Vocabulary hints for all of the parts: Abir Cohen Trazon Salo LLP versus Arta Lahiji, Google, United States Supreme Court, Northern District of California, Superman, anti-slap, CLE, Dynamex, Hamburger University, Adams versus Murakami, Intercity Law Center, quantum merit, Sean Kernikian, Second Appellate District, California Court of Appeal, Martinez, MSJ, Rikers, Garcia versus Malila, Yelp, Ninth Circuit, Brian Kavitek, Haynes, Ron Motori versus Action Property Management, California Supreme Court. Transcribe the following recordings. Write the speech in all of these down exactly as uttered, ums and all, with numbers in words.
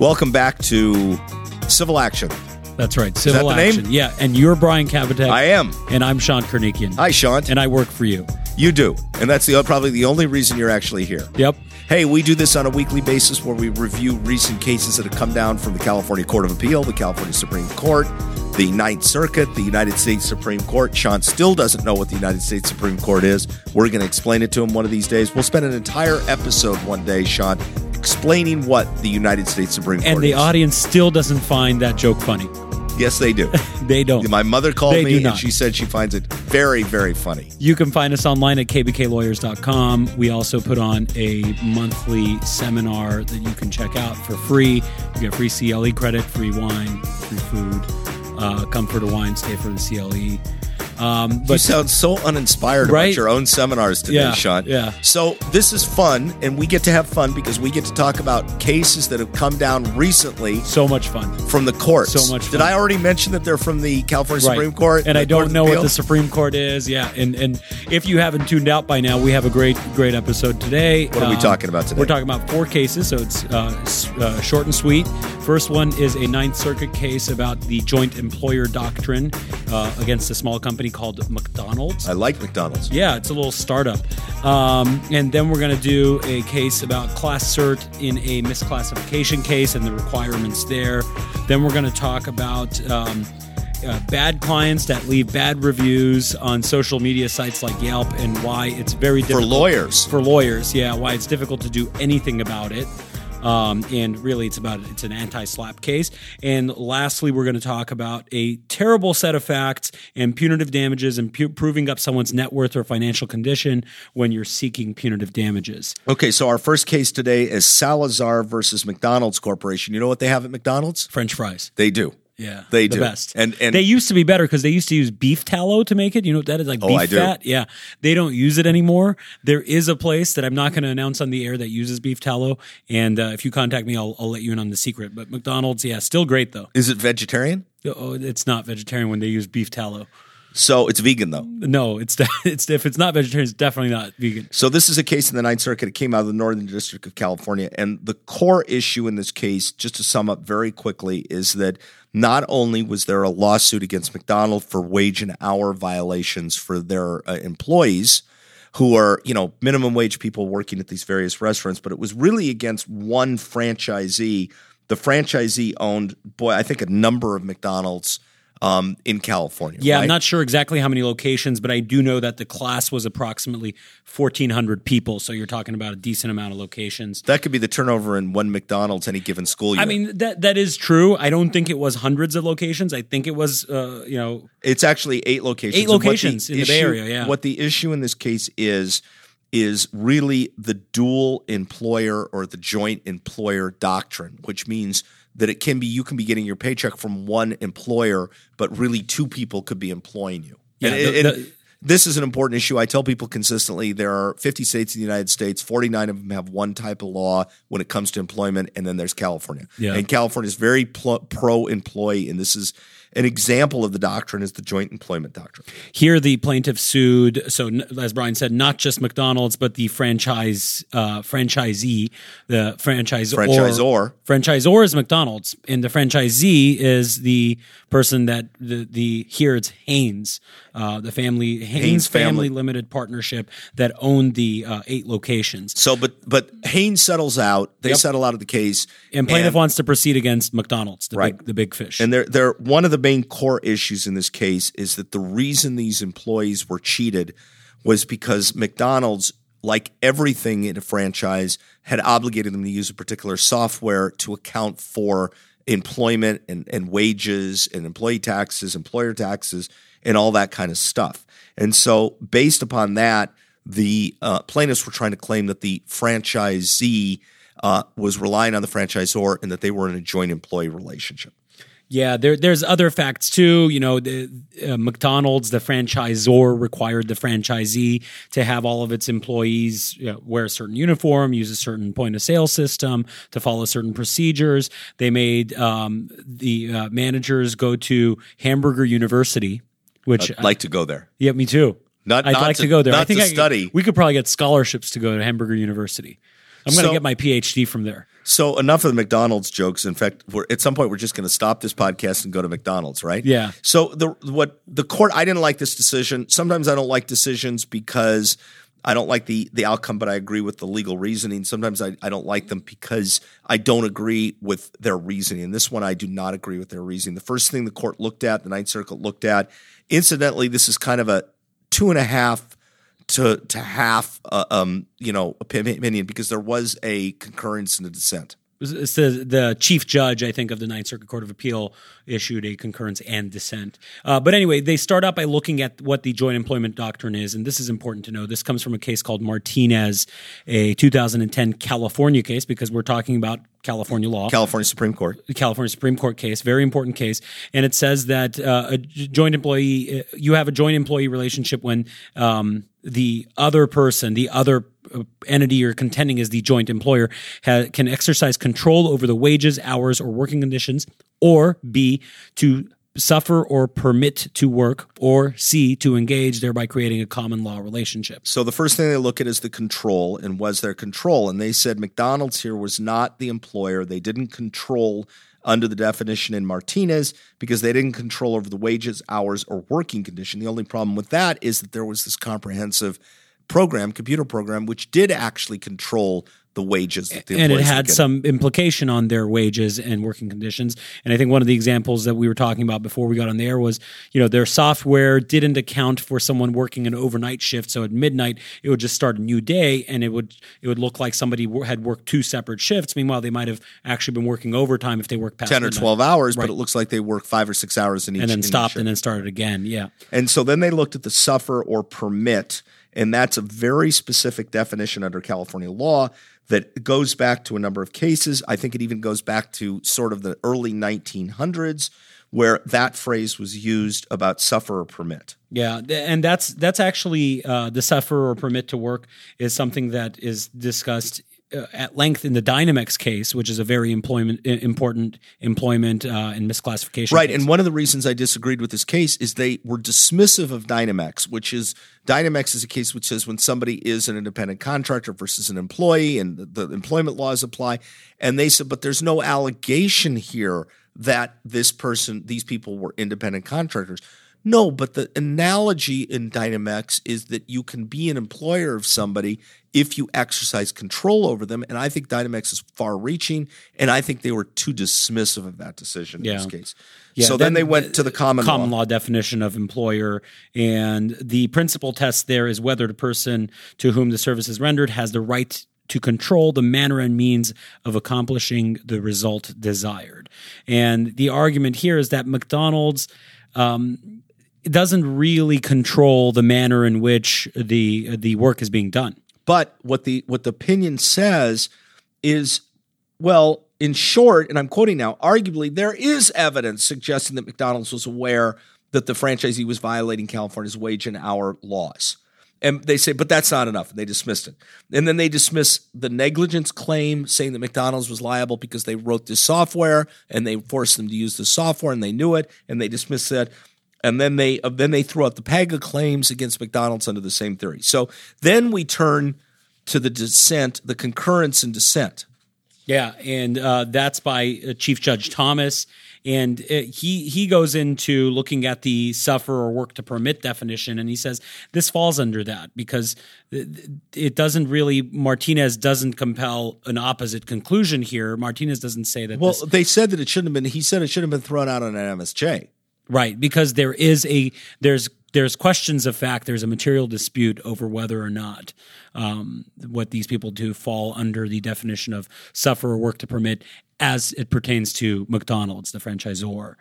Welcome back to Civil Action. That's right, Civil Is that the Action. Name? Yeah, and you're Brian Kavitek. I am, and I'm Sean Kernikian. Hi, Sean, and I work for you. You do, and that's the probably the only reason you're actually here. Yep. Hey, we do this on a weekly basis where we review recent cases that have come down from the California Court of Appeal, the California Supreme Court, the Ninth Circuit, the United States Supreme Court. Sean still doesn't know what the United States Supreme Court is. We're going to explain it to him one of these days. We'll spend an entire episode one day, Sean, explaining what the United States Supreme Court is. And the audience still doesn't find that joke funny. Yes, they do. They don't. My mother called they me and she said she finds it very, very funny. You can find us online at k b k lawyers dot com. We also put on a monthly seminar that you can check out for free. You get free C L E credit, free wine, free food. Uh, come for the wine, stay for the C L E. Um, but, you sound so uninspired right? about your own seminars today, yeah, Sean. Yeah. So this is fun, and we get to have fun because we get to talk about cases that have come down recently. So much fun. From the courts. So much fun. Did I already mention that they're from the California right. Supreme Court? And I don't know what the Supreme Court is. Yeah. And and if you haven't tuned out by now, we have a great, great episode today. What are um, we talking about today? We're talking about four cases, so it's uh, uh, short and sweet. First one is a Ninth Circuit case about the joint employer doctrine uh, against a small company called McDonald's. I like McDonald's. Yeah, it's a little startup. Um, and then we're going to do a case about class cert in a misclassification case and the requirements there. Then we're going to talk about um, uh, bad clients that leave bad reviews on social media sites like Yelp and why it's very difficult. For lawyers. For lawyers, yeah, why it's difficult to do anything about it. Um, and really, it's about it's an anti-slap case. And lastly, we're going to talk about a terrible set of facts and punitive damages and pu- proving up someone's net worth or financial condition when you're seeking punitive damages. Okay, so our first case today is Salazar versus McDonald's Corporation. You know what they have at McDonald's? French fries. They do. Yeah, they the do. Best. And, and they used to be better because they used to use beef tallow to make it. You know what that is, like oh, beef I do. fat? Yeah. They don't use it anymore. There is a place that I'm not going to announce on the air that uses beef tallow. And uh, if you contact me, I'll, I'll let you in on the secret. But McDonald's, yeah, still great though. Is it vegetarian? Oh, it's not vegetarian when they use beef tallow. So it's vegan though? No, it's it's if it's not vegetarian, it's definitely not vegan. So this is a case in the Ninth Circuit. It came out of the Northern District of California. And the core issue in this case, just to sum up very quickly, is that not only was there a lawsuit against McDonald's for wage and hour violations for their uh, employees who are, you know, minimum wage people working at these various restaurants, but it was really against one franchisee. The franchisee owned, boy, I think a number of McDonald's Um, in California. Yeah, right? I'm not sure exactly how many locations, but I do know that the class was approximately fourteen hundred people. So you're talking about a decent amount of locations. That could be the turnover in one McDonald's any given school year. I mean, that that is true. I don't think it was hundreds of locations. I think it was, uh, you know. It's actually eight locations. Eight locations the in issue, the Bay Area, yeah. What the issue in this case is, is really the dual employer or the joint employer doctrine, which means that it can be, you can be getting your paycheck from one employer, but really two people could be employing you. Yeah, and, the, the, and this is an important issue. I tell people consistently, there are fifty states in the United States, forty-nine of them have one type of law when it comes to employment, and then there's California. Yeah. And California is very pl- pro-employee, and this is an example of the doctrine is the joint employment doctrine. Here, the plaintiff sued, so as Brian said, not just McDonald's, but the franchise uh, franchisee, the franchisor. Franchisor. Franchisor is McDonald's, and the franchisee is the person that the, the here it's Haynes, uh, the family, Haynes, Haynes family. family Limited Partnership that owned the uh, eight locations. So, but but Haynes settles out. They yep. settle out of the case. And plaintiff and, wants to proceed against McDonald's, the, right. big, the big fish. And they're, they're one of the main core issues in this case is that the reason these employees were cheated was because McDonald's, like everything in a franchise, had obligated them to use a particular software to account for employment and, and wages and employee taxes, employer taxes, and all that kind of stuff. And so based upon that, the uh, plaintiffs were trying to claim that the franchisee uh, was relying on the franchisor and that they were in a joint employee relationship. Yeah, there, there's other facts too. You know, the, uh, McDonald's, the franchisor, required the franchisee to have all of its employees you know, wear a certain uniform, use a certain point of sale system, to follow certain procedures. They made um, the uh, managers go to Hamburger University, which I'd like I, to go there. Yeah, me too. Not, I'd not like to, to go there. Not I think to I, study. We could probably get scholarships to go to Hamburger University. I'm going to so, get my PhD from there. So enough of the McDonald's jokes. In fact, we're, at some point, we're just going to stop this podcast and go to McDonald's, right? Yeah. So the what the court, I didn't like this decision. Sometimes I don't like decisions because I don't like the, the outcome, but I agree with the legal reasoning. Sometimes I, I don't like them because I don't agree with their reasoning. And this one, I do not agree with their reasoning. The first thing the court looked at, the Ninth Circuit looked at, incidentally, this is kind of a two and a half to to half, uh, um, you know, opinion because there was a concurrence in the dissent. It's the, the chief judge, I think, of the Ninth Circuit Court of Appeal issued a concurrence and dissent. Uh, but anyway, they start out by looking at what the joint employment doctrine is, and this is important to know. This comes from a case called Martinez, a two thousand ten California case, because we're talking about California law. California Supreme Court. California Supreme Court case, very important case. And it says that uh, a joint employee, you have a joint employee relationship when um, the other person, the other entity you're contending is the joint employer, ha- can exercise control over the wages, hours, or working conditions, or B, to suffer or permit to work, or C, to engage, thereby creating a common law relationship. So the first thing they look at is the control, and was there control? And they said McDonald's here was not the employer. They didn't control under the definition in Martinez because they didn't control over the wages, hours, or working condition. The only problem with that is that there was this comprehensive program, computer program, which did actually control the wages that the employees and it had some implication on their wages and working conditions. And I think one of the examples that we were talking about before we got on the air was, you know, their software didn't account for someone working an overnight shift. So at midnight, it would just start a new day, and it would it would look like somebody had worked two separate shifts. Meanwhile, they might have actually been working overtime if they worked past ten midnight. or twelve hours, right. But it looks like they worked five or six hours in each. And then stopped and then started again. Yeah. And so then they looked at the suffer or permit. And that's a very specific definition under California law that goes back to a number of cases. I think it even goes back to sort of the early nineteen hundreds where that phrase was used about suffer or permit. Yeah, and that's that's actually uh, the suffer or permit to work is something that is discussed at length in the Dynamex case, which is a very employment important employment uh, and misclassification right, case. And one of the reasons I disagreed with this case is they were dismissive of Dynamex, which is Dynamex is a case which says when somebody is an independent contractor versus an employee and the, the employment laws apply. And they said, but there's no allegation here that this person, these people were independent contractors. No, but the analogy in Dynamex is that you can be an employer of somebody if you exercise control over them, and I think Dynamex is far-reaching, and I think they were too dismissive of that decision yeah. in this case. Yeah, so then, then they went to the common, common law. law definition of employer, and the principal test there is whether the person to whom the service is rendered has the right to control the manner and means of accomplishing the result desired. And the argument here is that McDonald's um, – it doesn't really control the manner in which the the work is being done. But what the what the opinion says is, well, in short, and I'm quoting now, arguably there is evidence suggesting that McDonald's was aware that the franchisee was violating California's wage and hour laws. And they say, but that's not enough. And they dismissed it. And then they dismiss the negligence claim, saying that McDonald's was liable because they wrote this software and they forced them to use the software and they knew it, and they dismissed that. And then they uh, then they throw out the PAGA claims against McDonald's under the same theory. So then we turn to the dissent, the concurrence and dissent. Yeah, and uh, that's by uh, Chief Judge Thomas. And he he goes into looking at the suffer or work to permit definition, and he says this falls under that because it doesn't really – Martinez doesn't compel an opposite conclusion here. Martinez doesn't say that Well, this, they said that it shouldn't have been – he said it should have been thrown out on an M S J. Right, because there is a there's there's questions of fact. There's a material dispute over whether or not um, what these people do fall under the definition of suffer or work to permit as it pertains to McDonald's, the franchisor. Um,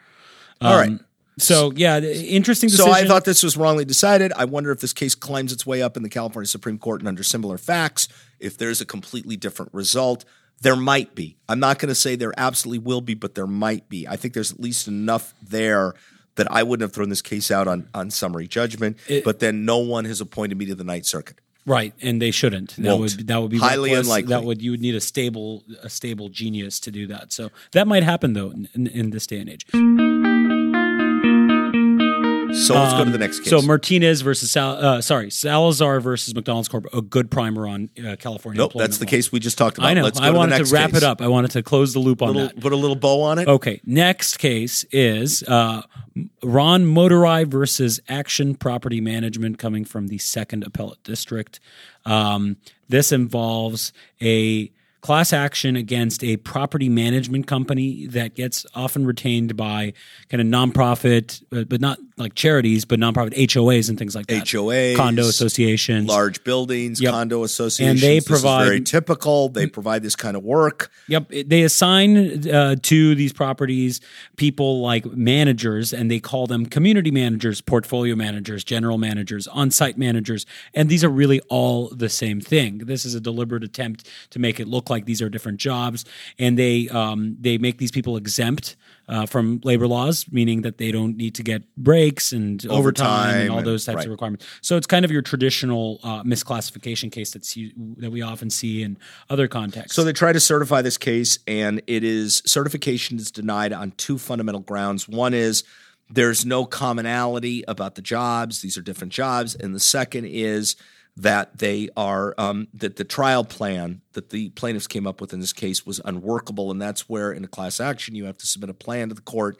All right. So, yeah, interesting decision. So I thought this was wrongly decided. I wonder if this case climbs its way up in the California Supreme Court and under similar facts, if there's a completely different result. There might be. I'm not going to say there absolutely will be, but there might be. I think there's at least enough there that I wouldn't have thrown this case out on, on summary judgment, it, but then no one has appointed me to the Ninth Circuit. Right, and they shouldn't. That Won't. would that would be highly reckless. unlikely. That would you would need a stable a stable genius to do that. So that might happen though in, in this day and age. So let's um, go to the next case. So Martinez versus, Sal- uh, sorry, Salazar versus McDonald's Corp, a good primer on uh, California. Nope, that's the law. Case we just talked about. I know. Let's go I to wanted the next to wrap case. It up. I wanted to close the loop on little, that. Put a little bow on it. Okay. Next case is uh, Ron Motori versus Action Property Management, coming from the Second Appellate District. Um, this involves a class action against a property management company that gets often retained by kind of nonprofit, but not like charities, but nonprofit H O As and things like that. H O As, condo associations, large buildings, yep. condo associations. And they provide, this is very typical. They provide this kind of work. Yep, they assign uh, to these properties people like managers, and they call them community managers, portfolio managers, general managers, on-site managers, and these are really all the same thing. This is a deliberate attempt to make it look like these are different jobs, and they um, they make these people exempt uh, from labor laws, meaning that they don't need to get breaks and overtime, overtime and all those types right. of requirements. So it's kind of your traditional uh, misclassification case that's that we often see in other contexts. So they try to certify this case, and it is certification is denied on two fundamental grounds. One is there's no commonality about the jobs; these are different jobs, and the second is that they are um, that the trial plan that the plaintiffs came up with in this case was unworkable, and that's where in a class action you have to submit a plan to the court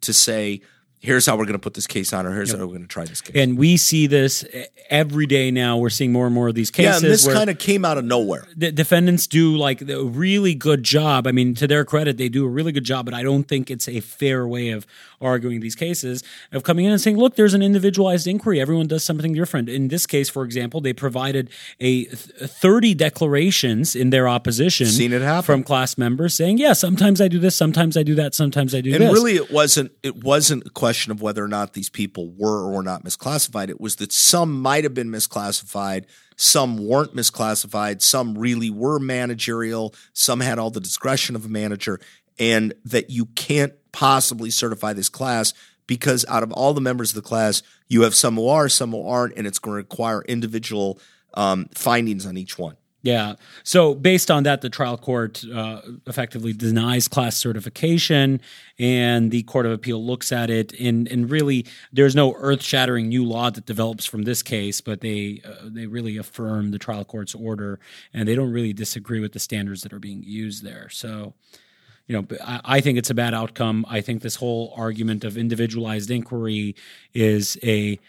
to say, here's how we're going to put this case on, or here's yep. how we're going to try this case. And we see this every day now. We're seeing more and more of these cases. Yeah, and this kind of came out of nowhere. The defendants do like a really good job. I mean, to their credit, they do a really good job, but I don't think it's a fair way of arguing these cases, of coming in and saying, look, there's an individualized inquiry. Everyone does something different. In this case, for example, they provided a thirty declarations in their opposition Seen it happen. From class members saying, yeah, sometimes I do this, sometimes I do that, sometimes I do and this. And really it wasn't it wasn't a question Question of whether or not these people were or were not misclassified. It was that some might have been misclassified, some weren't misclassified, some really were managerial, some had all the discretion of a manager, and that you can't possibly certify this class because out of all the members of the class, you have some who are, some who aren't, and it's going to require individual um, findings on each one. Yeah. So based on that, the trial court uh, effectively denies class certification, and the Court of Appeal looks at it, and, and really there's no earth-shattering new law that develops from this case, but they uh, they really affirm the trial court's order, and they don't really disagree with the standards that are being used there. So, you know, I, I think it's a bad outcome. I think this whole argument of individualized inquiry is a –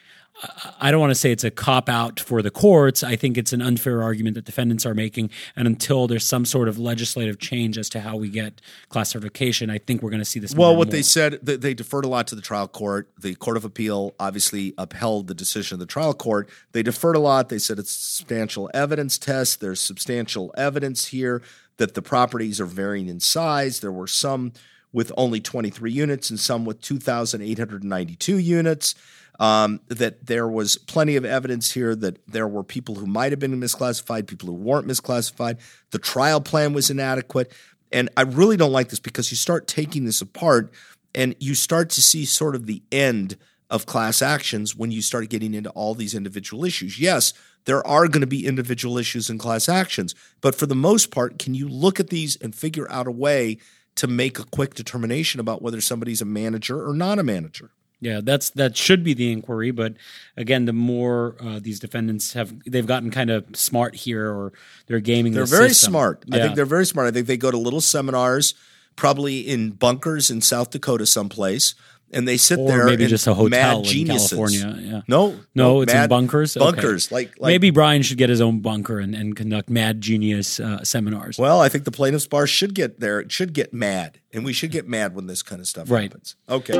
I don't want to say it's a cop-out for the courts. I think it's an unfair argument that defendants are making, and until there's some sort of legislative change as to how we get class certification, I think we're going to see this more. Well, what they said, they deferred a lot to the trial court. The Court of Appeal obviously upheld the decision of the trial court. They deferred a lot. They said it's substantial evidence test. There's substantial evidence here that the properties are varying in size. There were some with only twenty-three units and some with two thousand eight hundred ninety-two units. Um, that there was plenty of evidence here that there were people who might have been misclassified, people who weren't misclassified. The trial plan was inadequate. And I really don't like this because you start taking this apart and you start to see sort of the end of class actions when you start getting into all these individual issues. Yes, there are going to be individual issues in class actions, but for the most part, can you look at these and figure out a way to make a quick determination about whether somebody's a manager or not a manager? Yeah, that's that should be the inquiry, but again, the more uh, these defendants have, they've gotten kind of smart here, or they're gaming the system. They're very smart. Yeah. I think they're very smart. I think they go to little seminars, probably in bunkers in South Dakota someplace, and they sit or there. Or maybe and just a hotel in California. Yeah. No, no, no, it's mad, in bunkers. Bunkers, okay. like, like maybe Brian should get his own bunker and, and conduct mad genius uh, seminars. Well, I think the plaintiffs' bar should get there. It should get mad, and we should get mad when this kind of stuff right. happens. Okay.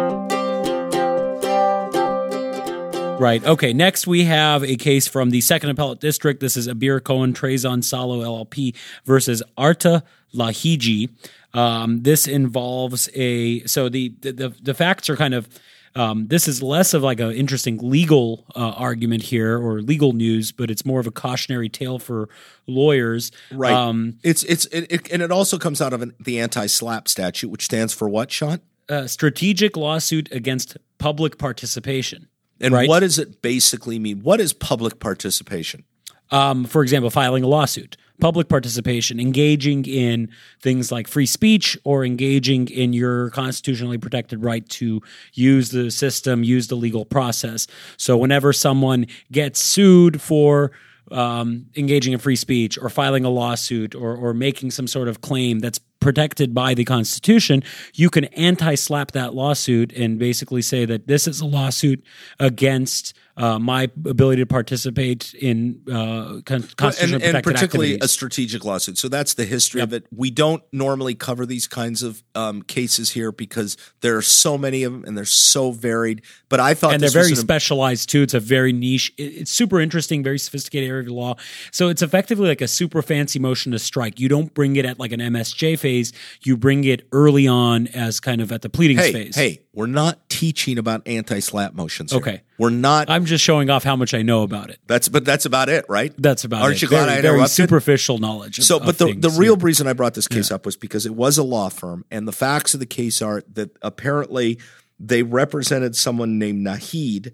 Right. Okay. Next, we have a case from the Second Appellate District. This is Abir Cohen Trazon Salo L L P versus Arta Lahiji. Um, this involves a so the the the facts are kind of. Um, this is less of like an interesting legal uh, argument here or legal news, but it's more of a cautionary tale for lawyers. Right. Um, it's it's it, it, and it also comes out of an, the anti-slap statute, which stands for what, Sean? Uh, strategic lawsuit against public participation. And right. what does it basically mean? What is public participation? Um, for example, filing a lawsuit. public participation, engaging in things like free speech or engaging in your constitutionally protected right to use the system, use the legal process. So whenever someone gets sued for um, engaging in free speech or filing a lawsuit or, or making some sort of claim that's protected by the Constitution, you can anti-slap that lawsuit and basically say that this is a lawsuit against uh, my ability to participate in uh, con- constitutional protected activities. And particularly a strategic lawsuit. So that's the history yep. of it. We don't normally cover these kinds of um, cases here because there are so many of them and they're so varied. But I thought and this they're very was an specialized too. It's a very niche. It's super interesting, very sophisticated area of law. So it's effectively like a super fancy motion to strike. You don't bring it at like an M S J phase, you bring it early on as kind of at the pleadings hey, phase. Hey, we're not teaching about anti-slap motions here. Okay. We're not. I'm just showing off how much I know about it. That's But that's about it, right? That's about Aren't it. Aren't you glad very, I interrupted? Very superficial knowledge of, so, But of the, things, the real yeah. reason I brought this case yeah. up was because it was a law firm, and the facts of the case are that apparently they represented someone named Nahid,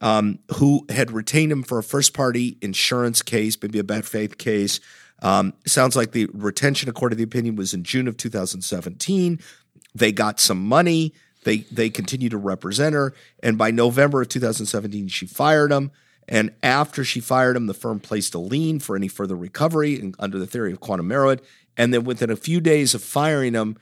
um, who had retained him for a first-party insurance case, maybe a bad faith case. Um, sounds like the retention, according to the opinion, was in June of two thousand seventeen. They got some money. They they continued to represent her. And by November of two thousand seventeen, she fired him. And after she fired him, the firm placed a lien for any further recovery and under the theory of quantum merit. And then within a few days of firing him,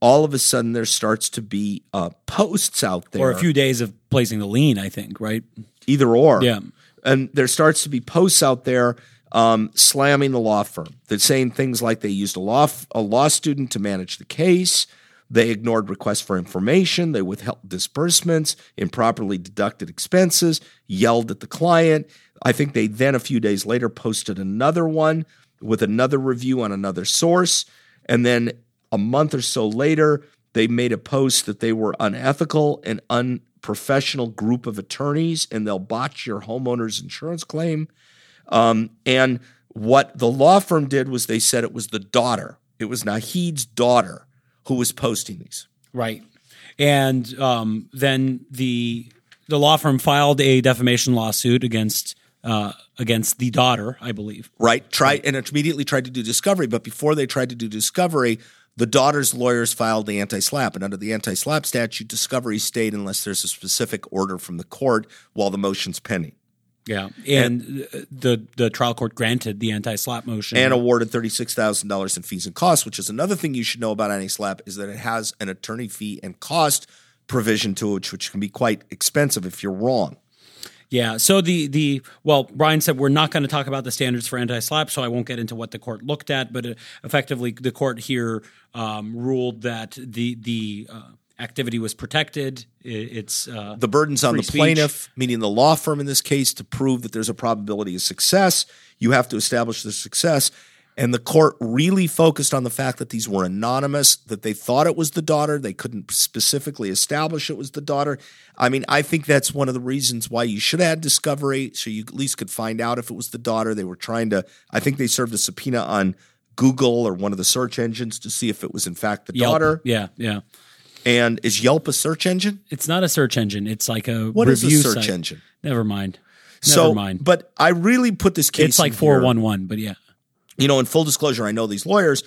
all of a sudden there starts to be uh, posts out there. Or a few days of placing the lien, I think, right? Either or. Yeah. And there starts to be posts out there Um, slamming the law firm. They're saying things like they used a law f- a law student to manage the case. They ignored requests for information. They withheld disbursements, improperly deducted expenses, yelled at the client. I think they then a few days later posted another one with another review on another source. And then a month or so later, they made a post that they were unethical and unprofessional group of attorneys, and they'll botch your homeowner's insurance claim. Um, and what the law firm did was they said it was the daughter. It was Nahid's daughter who was posting these. Right. And um, then the the law firm filed a defamation lawsuit against uh, against the daughter, I believe. Right. Try, and it immediately tried to do discovery. But before they tried to do discovery, the daughter's lawyers filed the anti-slap. And under the anti-slap statute, discovery stayed unless there's a specific order from the court while the motion's pending. Yeah, and, and the the trial court granted the anti-slap motion. And awarded thirty-six thousand dollars in fees and costs, which is another thing you should know about anti-slap is that it has an attorney fee and cost provision to it, which, which can be quite expensive if you're wrong. Yeah, so the the well, Brian said we're not going to talk about the standards for anti-slap, so I won't get into what the court looked at, but effectively the court here um, ruled that the the uh, – activity was protected. It's uh, the burden's on the plaintiff, meaning the law firm in this case, to prove that there's a probability of success. You have to establish the success. And the court really focused on the fact that these were anonymous, that they thought it was the daughter. They couldn't specifically establish it was the daughter. I mean, I think that's one of the reasons why you should have had discovery, so you at least could find out if it was the daughter. They were trying to – I think they served a subpoena on Google or one of the search engines to see if it was in fact the Yelp. daughter. Yeah, yeah. And is Yelp a search engine? It's not a search engine. It's like a what review is a search site. engine? Never mind. Never so, mind. But I really put this case. It's like four one one. But yeah, you know, in full disclosure, I know these lawyers,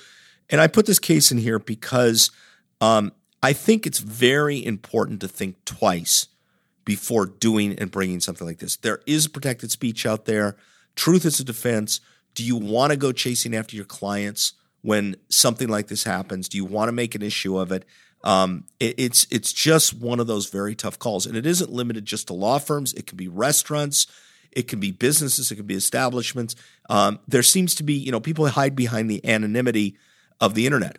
and I put this case in here because um, I think it's very important to think twice before doing and bringing something like this. There is protected speech out there. Truth is a defense. Do you want to go chasing after your clients when something like this happens? Do you want to make an issue of it? Um, it, it's it's just one of those very tough calls, and it isn't limited just to law firms. It can be restaurants, it can be businesses, it can be establishments. Um, there seems to be, you know, people hide behind the anonymity of the internet,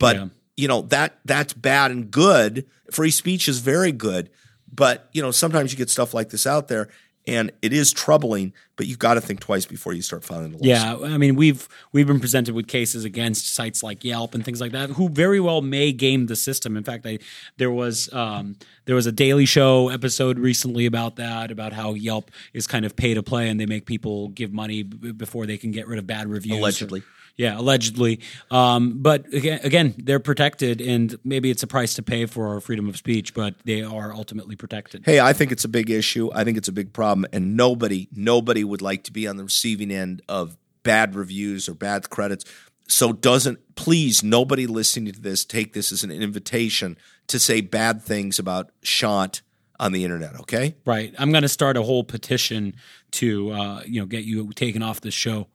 but yeah. you know that that's bad and good. Free speech is very good, but you know sometimes you get stuff like this out there. And it is troubling, but you've got to think twice before you start filing the lawsuit. Yeah, I mean, we've we've been presented with cases against sites like Yelp and things like that, who very well may game the system. In fact, I, there was um, there was a Daily Show episode recently about that, about how Yelp is kind of pay to play, and they make people give money b- before they can get rid of bad reviews. Allegedly. Or, yeah, allegedly. Um, but again, again, they're protected, and maybe it's a price to pay for our freedom of speech, but they are ultimately protected. Hey, I think it's a big issue. I think it's a big problem, and nobody, nobody would like to be on the receiving end of bad reviews or bad credits. So doesn't, please, nobody listening to this, take this as an invitation to say bad things about Shant on the internet, okay? Right. I'm going to start a whole petition to, uh, you know, get you taken off this show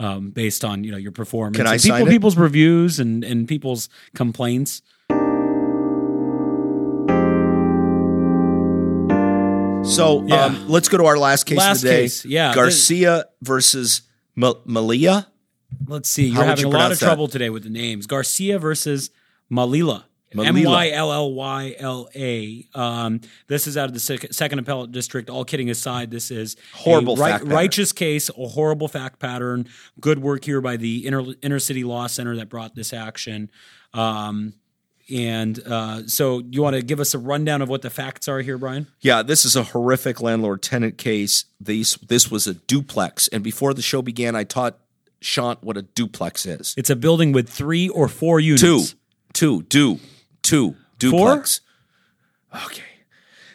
um, based on, you know, your performance. Can I sign people, it? People's reviews and, and people's complaints. So yeah. um, let's go to our last case last of the day. Case, yeah. Garcia versus Mal- Malila. Let's see. You're How having you a lot of that? trouble today with the names. Garcia versus Malila. M Y L L Y L A. Um, this is out of the sec- Second Appellate District. All kidding aside, this is horrible a ri- fact righteous pattern. case, a horrible fact pattern. Good work here by the Inter- Intercity Law Center that brought this action. Um, and uh, so you want to give us a rundown of what the facts are here, Brian? Yeah, this is a horrific landlord-tenant case. These, this was a duplex. And before the show began, I taught Sean what a duplex is. It's a building with three or four units. Two. Two. Do. Two. Duplex. Four? Okay.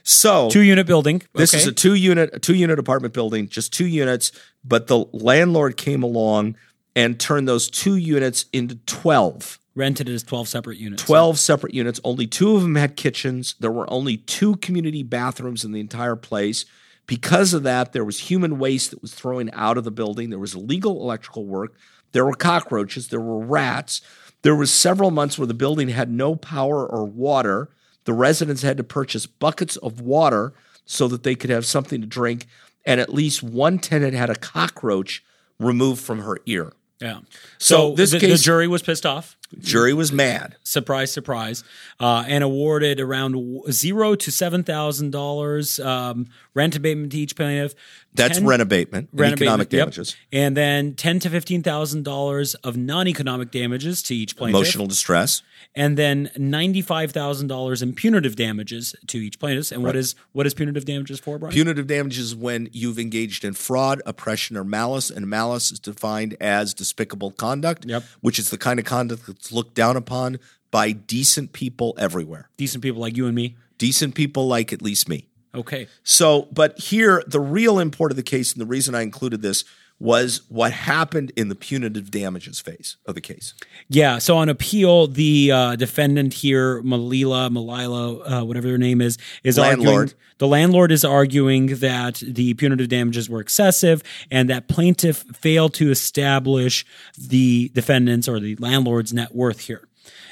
So. Two-unit building. This okay. is a two-unit a two-unit apartment building, just two units, but the landlord came along and turned those two units into twelve. Rented as twelve separate units. twelve separate units. Only two of them had kitchens. There were only two community bathrooms in the entire place. Because of that, there was human waste that was thrown out of the building. There was illegal electrical work. There were cockroaches. There were rats. There was several months where the building had no power or water. The residents had to purchase buckets of water so that they could have something to drink. And at least one tenant had a cockroach removed from her ear. Yeah. So, so this the, case, the jury was pissed off. Jury was mad. Surprise, surprise. Uh, and awarded around zero to seven thousand dollars um, rent abatement to each plaintiff. That's ten, rent abatement and rent economic abatement, damages. Yep. And then ten thousand dollars to fifteen thousand dollars of non-economic damages to each plaintiff. Emotional distress. And then ninety-five thousand dollars in punitive damages to each plaintiff. And right. what is what is punitive damages for, Brian? Punitive damages is when you've engaged in fraud, oppression, or malice. And malice is defined as despicable conduct, yep. which is the kind of conduct that it's looked down upon by decent people everywhere. Decent people like you and me? Decent people like at least me. Okay. So, but here, the real import of the case, and the reason I included this, was what happened in the punitive damages phase of the case. Yeah, so on appeal, the uh, defendant here, Malila, Malila, uh, whatever her name is, is landlord. arguing, the landlord is arguing that the punitive damages were excessive and that plaintiff failed to establish the defendant's or the landlord's net worth here.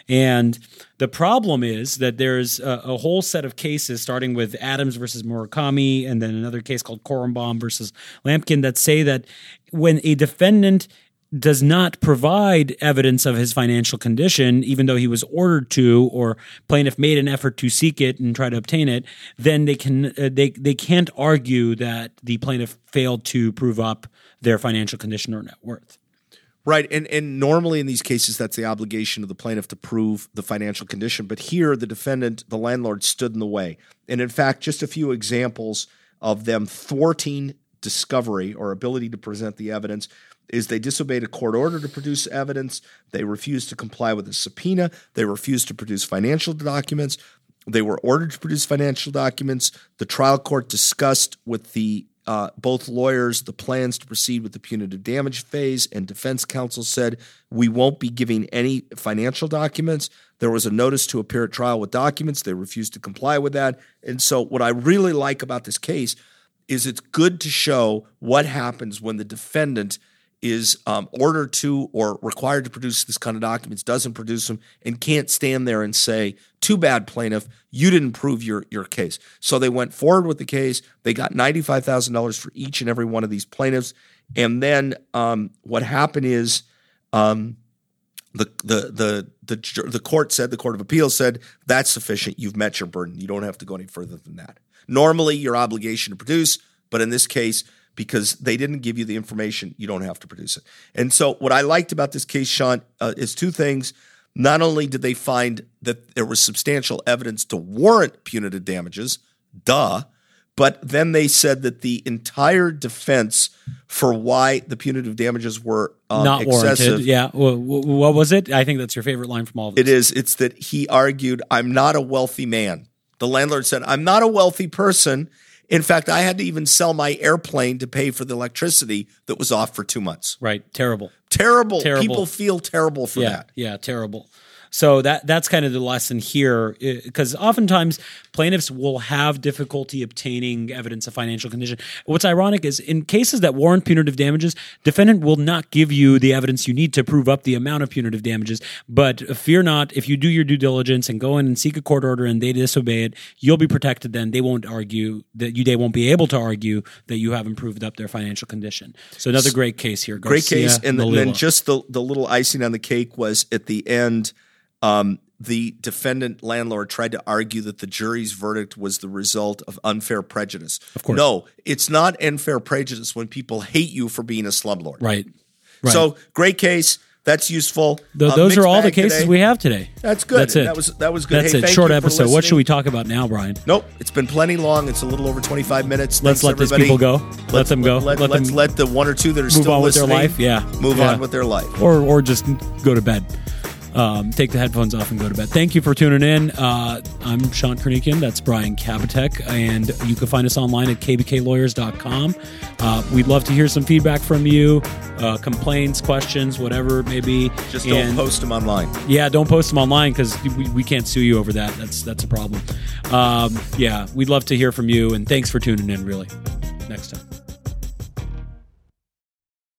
And the problem is that there's a, a whole set of cases, starting with Adams versus Murakami, and then another case called Kornbaum versus Lampkin, that say that when a defendant does not provide evidence of his financial condition, even though he was ordered to, or plaintiff made an effort to seek it and try to obtain it, then they can uh, they they can't argue that the plaintiff failed to prove up their financial condition or net worth. Right, and and normally in these cases, that's the obligation of the plaintiff to prove the financial condition. But here, the defendant, the landlord, stood in the way. And in fact, just a few examples of them thwarting discovery or ability to present the evidence is they disobeyed a court order to produce evidence, they refused to comply with a subpoena, they refused to produce financial documents, they were ordered to produce financial documents, the trial court discussed with the Uh, both lawyers, the plans to proceed with the punitive damage phase, and defense counsel said, we won't be giving any financial documents. There was a notice to appear at trial with documents. They refused to comply with that. And so what I really like about this case is it's good to show what happens when the defendant is um, ordered to or required to produce this kind of documents, doesn't produce them, and can't stand there and say, too bad, plaintiff, you didn't prove your, your case. So they went forward with the case. They got ninety-five thousand dollars for each and every one of these plaintiffs. And then um, what happened is um, the, the the the the court said, the Court of Appeal said, that's sufficient. You've met your burden. You don't have to go any further than that. Normally, your obligation to produce, but in this case, because they didn't give you the information, you don't have to produce it. And so what I liked about this case, Sean, uh, is two things. Not only did they find that there was substantial evidence to warrant punitive damages, duh, but then they said that the entire defense for why the punitive damages were um, not excessive, warranted. Yeah. Well, what was it? I think that's your favorite line from all of this. It is. It's that he argued, I'm not a wealthy man. The landlord said, I'm not a wealthy person. In fact, I had to even sell my airplane to pay for the electricity that was off for two months. Right. Terrible. Terrible. Terrible. People feel terrible for yeah, that. Yeah, terrible. So that that's kind of the lesson here, because oftentimes plaintiffs will have difficulty obtaining evidence of financial condition. What's ironic is in cases that warrant punitive damages, defendant will not give you the evidence you need to prove up the amount of punitive damages. But fear not, if you do your due diligence and go in and seek a court order and they disobey it, you'll be protected then. They won't argue that you, they won't be able to argue that you haven't proved up their financial condition. So another great case here. Garcia, great case. And Malila. Then just the, the little icing on the cake was at the end. Um, the defendant landlord tried to argue that the jury's verdict was the result of unfair prejudice. Of course. No, it's not unfair prejudice when people hate you for being a slumlord. Right. Right. So great case. That's useful. Th- those uh, are all the cases today. We have today. That's good. That's it. That was, that was good. That's hey, it. Thank Short you episode. For listening. What should we talk about now, Brian? Nope. It's been plenty long. It's a little over twenty-five minutes. Let's Thanks, let everybody. These people go. Let, let them go. Let, let, let, them let the one or two that are still on listening with their life. Yeah. Move yeah. on with their life. Or, or just go to bed. Um, take the headphones off and go to bed. Thank you for tuning in. Uh, I'm Sean Kernikian. That's Brian Kavitek. And you can find us online at k b k lawyers dot com. Uh, we'd love to hear some feedback from you, uh, complaints, questions, whatever it may be. Just and, don't post them online. Yeah, don't post them online because we, we can't sue you over that. That's, that's a problem. Um, yeah, we'd love to hear from you. And thanks for tuning in, really. Next time.